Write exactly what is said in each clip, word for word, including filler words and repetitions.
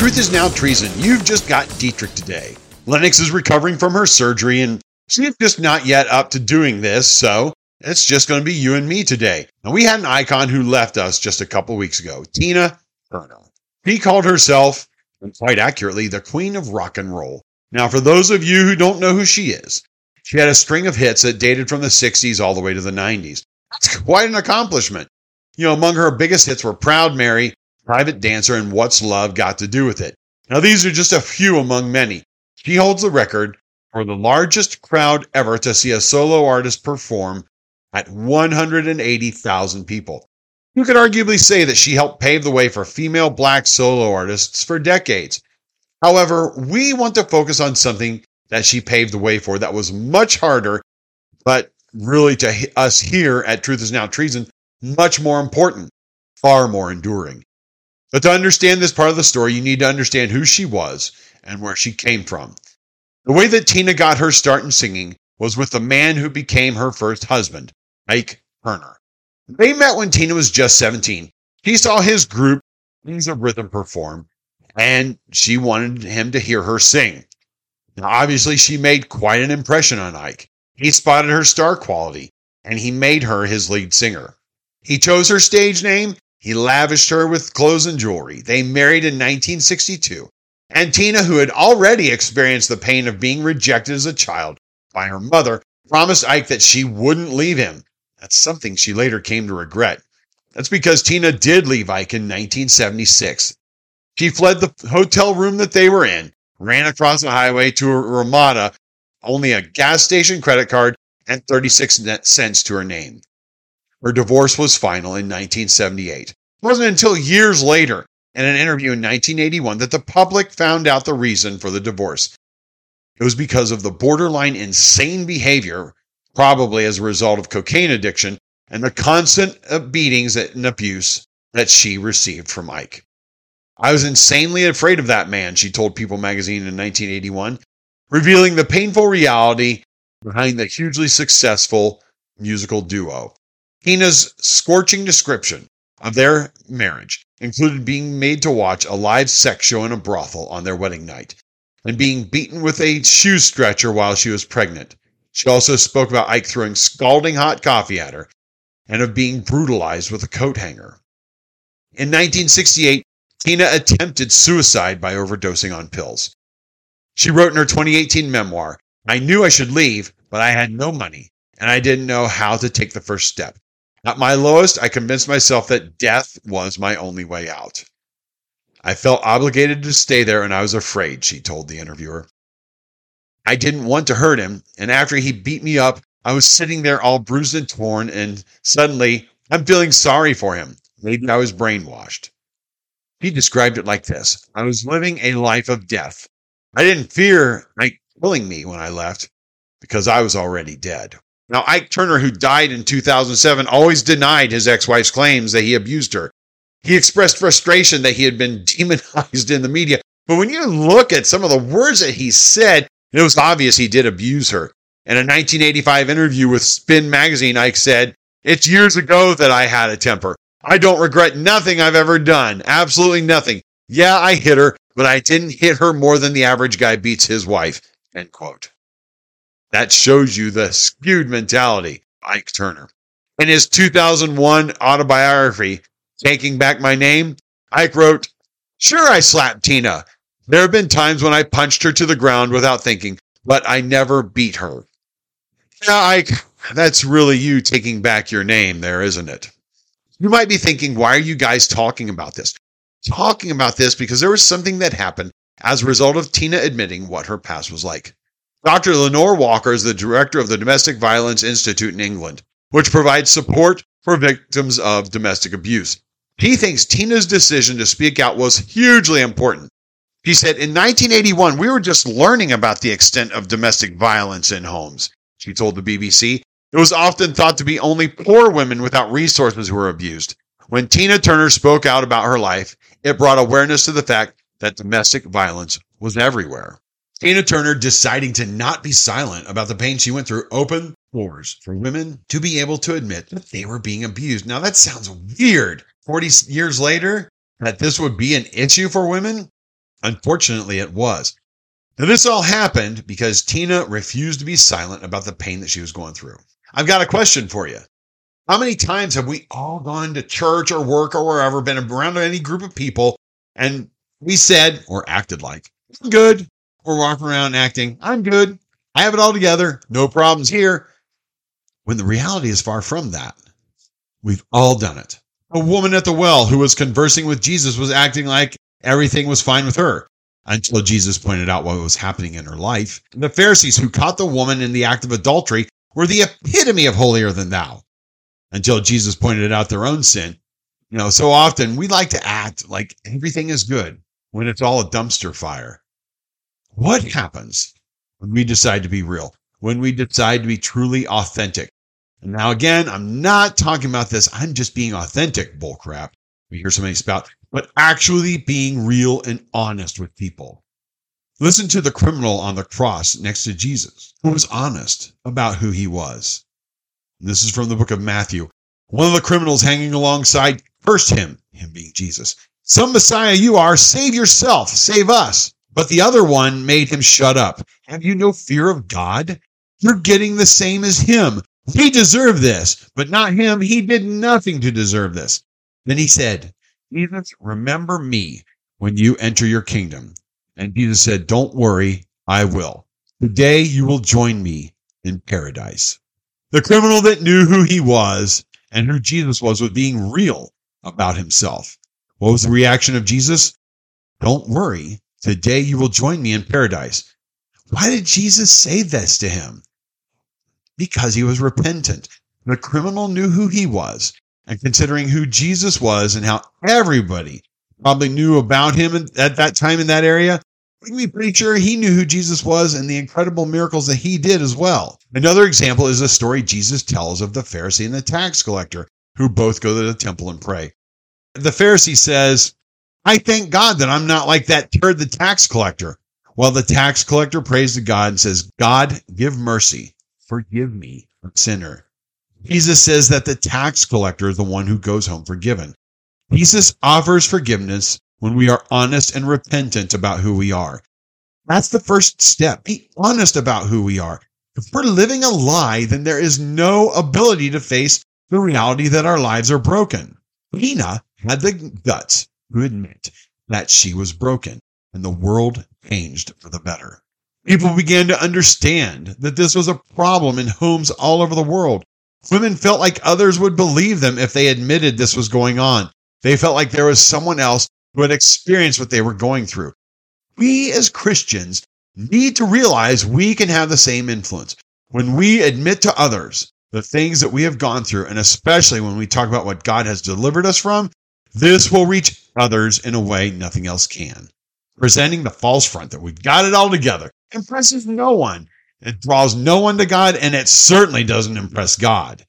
Truth is Now Treason. You've just got Dietrich today. Lennox is recovering from her surgery, and she's just not yet up to doing this, so it's just going to be you and me today. Now, we had an icon who left us just a couple weeks ago, Tina Turner. She called herself, and quite accurately, the Queen of Rock and Roll. Now, for those of you who don't know who she is, she had a string of hits that dated from the sixties all the way to the nineties. That's quite an accomplishment. You know, among her biggest hits were Proud Mary, Private Dancer, and What's Love Got to Do with It? Now, these are just a few among many. She holds the record for the largest crowd ever to see a solo artist perform at one hundred eighty thousand people. You could arguably say that she helped pave the way for female black solo artists for decades. However, we want to focus on something that she paved the way for that was much harder, but really to us here at Truth is Now Treason, much more important, far more enduring. But to understand this part of the story, you need to understand who she was and where she came from. The way that Tina got her start in singing was with the man who became her first husband, Ike Turner. They met when Tina was just seventeen. She saw his group, Kings of Rhythm, perform, and she wanted him to hear her sing. Now, obviously, she made quite an impression on Ike. He spotted her star quality, and he made her his lead singer. He chose her stage name. He lavished her with clothes and jewelry. They married in nineteen sixty-two, and Tina, who had already experienced the pain of being rejected as a child by her mother, promised Ike that she wouldn't leave him. That's something she later came to regret. That's because Tina did leave Ike in nineteen seventy-six. She fled the hotel room that they were in, ran across the highway to Ramada, only a gas station credit card and thirty-six cents to her name. Her divorce was final in nineteen seventy-eight. It wasn't until years later, in an interview in nineteen eighty-one, that the public found out the reason for the divorce. It was because of the borderline insane behavior, probably as a result of cocaine addiction, and the constant beatings and abuse that she received from Ike. I was insanely afraid of that man, she told People magazine in nineteen eighty-one, revealing the painful reality behind the hugely successful musical duo. Tina's scorching description of their marriage included being made to watch a live sex show in a brothel on their wedding night, and being beaten with a shoe stretcher while she was pregnant. She also spoke about Ike throwing scalding hot coffee at her and of being brutalized with a coat hanger. In nineteen sixty-eight, Tina attempted suicide by overdosing on pills. She wrote in her twenty eighteen memoir, "I knew I should leave, but I had no money, and I didn't know how to take the first step. At my lowest, I convinced myself that death was my only way out. I felt obligated to stay there, and I was afraid," she told the interviewer. "I didn't want to hurt him, and after he beat me up, I was sitting there all bruised and torn, and suddenly I'm feeling sorry for him. Maybe I was brainwashed." He described it like this: "I was living a life of death. I didn't fear Ike killing me when I left, because I was already dead." Now, Ike Turner, who died in two thousand seven, always denied his ex-wife's claims that he abused her. He expressed frustration that he had been demonized in the media. But when you look at some of the words that he said, it was obvious he did abuse her. In a nineteen eighty-five interview with Spin Magazine, Ike said, "It's years ago that I had a temper. I don't regret nothing I've ever done. Absolutely nothing. Yeah, I hit her, but I didn't hit her more than the average guy beats his wife." End quote. That shows you the skewed mentality of Ike Turner. In his two thousand one autobiography, Taking Back My Name, Ike wrote, "Sure, I slapped Tina. There have been times when I punched her to the ground without thinking, but I never beat her." Now, Ike, that's really you taking back your name there, isn't it? You might be thinking, why are you guys talking about this? Talking about this because there was something that happened as a result of Tina admitting what her past was like. Doctor Lenore Walker is the director of the Domestic Violence Institute in England, which provides support for victims of domestic abuse. He thinks Tina's decision to speak out was hugely important. He said, "In nineteen eighty-one, we were just learning about the extent of domestic violence in homes," she told the B B C. "It was often thought to be only poor women without resources who were abused. When Tina Turner spoke out about her life, it brought awareness to the fact that domestic violence was everywhere." Tina Turner, deciding to not be silent about the pain she went through, opened doors for women to be able to admit that they were being abused. Now, that sounds weird. forty years later, that this would be an issue for women? Unfortunately, it was. Now, this all happened because Tina refused to be silent about the pain that she was going through. I've got a question for you. How many times have we all gone to church or work or wherever, been around any group of people, and we said or acted like, I'm good, or walking around acting, I'm good, I have it all together, no problems here, when the reality is far from that. We've all done it. A woman at the well who was conversing with Jesus was acting like everything was fine with her, until Jesus pointed out what was happening in her life. And the Pharisees who caught the woman in the act of adultery were the epitome of holier than thou, until Jesus pointed out their own sin. You know, so often we like to act like everything is good when it's all a dumpster fire. What happens when we decide to be real, when we decide to be truly authentic? And now again, I'm not talking about this, I'm just being authentic bullcrap we hear so many spout, but actually being real and honest with people. Listen to the criminal on the cross next to Jesus, who was honest about who he was. This is from the book of Matthew. One of the criminals hanging alongside cursed him, him being Jesus. Some Messiah you are, save yourself, save us. But the other one made him shut up. Have you no fear of God? You're getting the same as him. He deserved this, but not him. He did nothing to deserve this. Then he said, Jesus, remember me when you enter your kingdom. And Jesus said, don't worry, I will. Today you will join me in paradise. The criminal that knew who he was and who Jesus was was being real about himself. What was the reaction of Jesus? Don't worry, today you will join me in paradise. Why did Jesus say this to him? Because he was repentant. The criminal knew who he was. And considering who Jesus was and how everybody probably knew about him at that time in that area, we can be pretty sure he knew who Jesus was and the incredible miracles that he did as well. Another example is the story Jesus tells of the Pharisee and the tax collector, who both go to the temple and pray. The Pharisee says, I thank God that I'm not like that turd, the tax collector. While the tax collector prays to God and says, God, give mercy, forgive me, a sinner. Jesus says that the tax collector is the one who goes home forgiven. Jesus offers forgiveness when we are honest and repentant about who we are. That's the first step. Be honest about who we are. If we're living a lie, then there is no ability to face the reality that our lives are broken. Tina had the guts to admit that she was broken, and the world changed for the better. People began to understand that this was a problem in homes all over the world. Women felt like others would believe them if they admitted this was going on. They felt like there was someone else who had experienced what they were going through. We as Christians need to realize we can have the same influence. When we admit to others the things that we have gone through, and especially when we talk about what God has delivered us from, this will reach others in a way nothing else can. Presenting the false front that we've got it all together impresses no one. It draws no one to God, and it certainly doesn't impress God.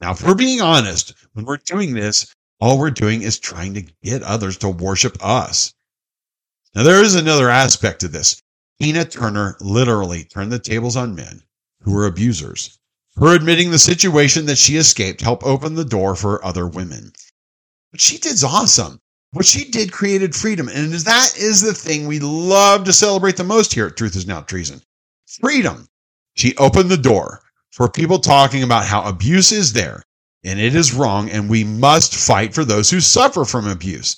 Now, if we're being honest, when we're doing this, all we're doing is trying to get others to worship us. Now, there is another aspect to this. Tina Turner literally turned the tables on men who were abusers. Her admitting the situation that she escaped helped open the door for other women. What she did is awesome. What she did created freedom, and that is the thing we love to celebrate the most here at Truth is Now Treason. Freedom. She opened the door for people talking about how abuse is there and it is wrong, and we must fight for those who suffer from abuse.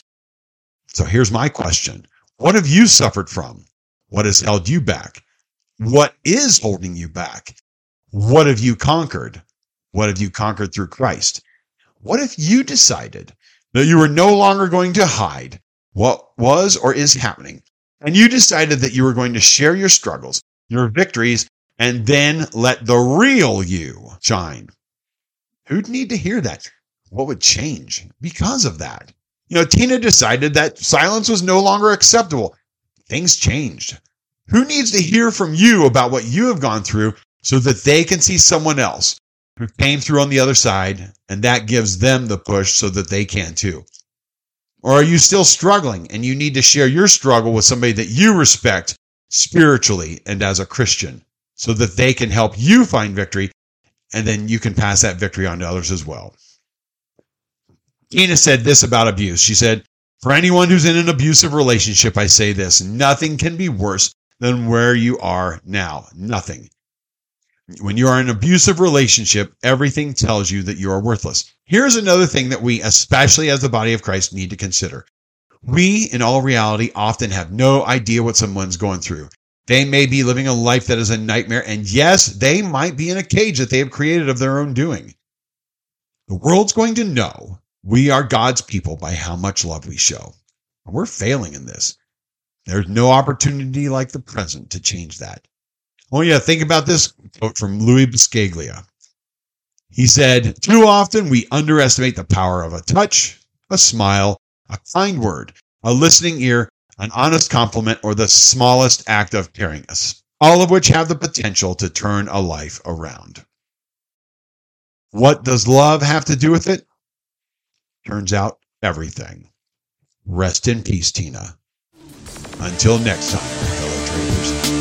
So here's my question. What have you suffered from? What has held you back? What is holding you back? What have you conquered? What have you conquered through Christ? What if you decided that you were no longer going to hide what was or is happening, and you decided that you were going to share your struggles, your victories, and then let the real you shine? Who'd need to hear that? What would change because of that? You know, Tina decided that silence was no longer acceptable. Things changed. Who needs to hear from you about what you have gone through so that they can see someone else who came through on the other side, and that gives them the push so that they can too? Or are you still struggling and you need to share your struggle with somebody that you respect spiritually and as a Christian, so that they can help you find victory, and then you can pass that victory on to others as well? Tina said this about abuse. She said, For anyone who's in an abusive relationship, I say this: nothing can be worse than where you are now. Nothing. When you are in an abusive relationship, everything tells you that you are worthless. Here's another thing that we, especially as the body of Christ, need to consider. We, in all reality, often have no idea what someone's going through. They may be living a life that is a nightmare, and yes, they might be in a cage that they have created of their own doing. The world's going to know we are God's people by how much love we show. And we're failing in this. There's no opportunity like the present to change that. I want you to think about this quote from Louis Biscaglia. He said, "Too often we underestimate the power of a touch, a smile, a kind word, a listening ear, an honest compliment, or the smallest act of caring, all of which have the potential to turn a life around." What does love have to do with it? Turns out, everything. Rest in peace, Tina. Until next time, fellow traders.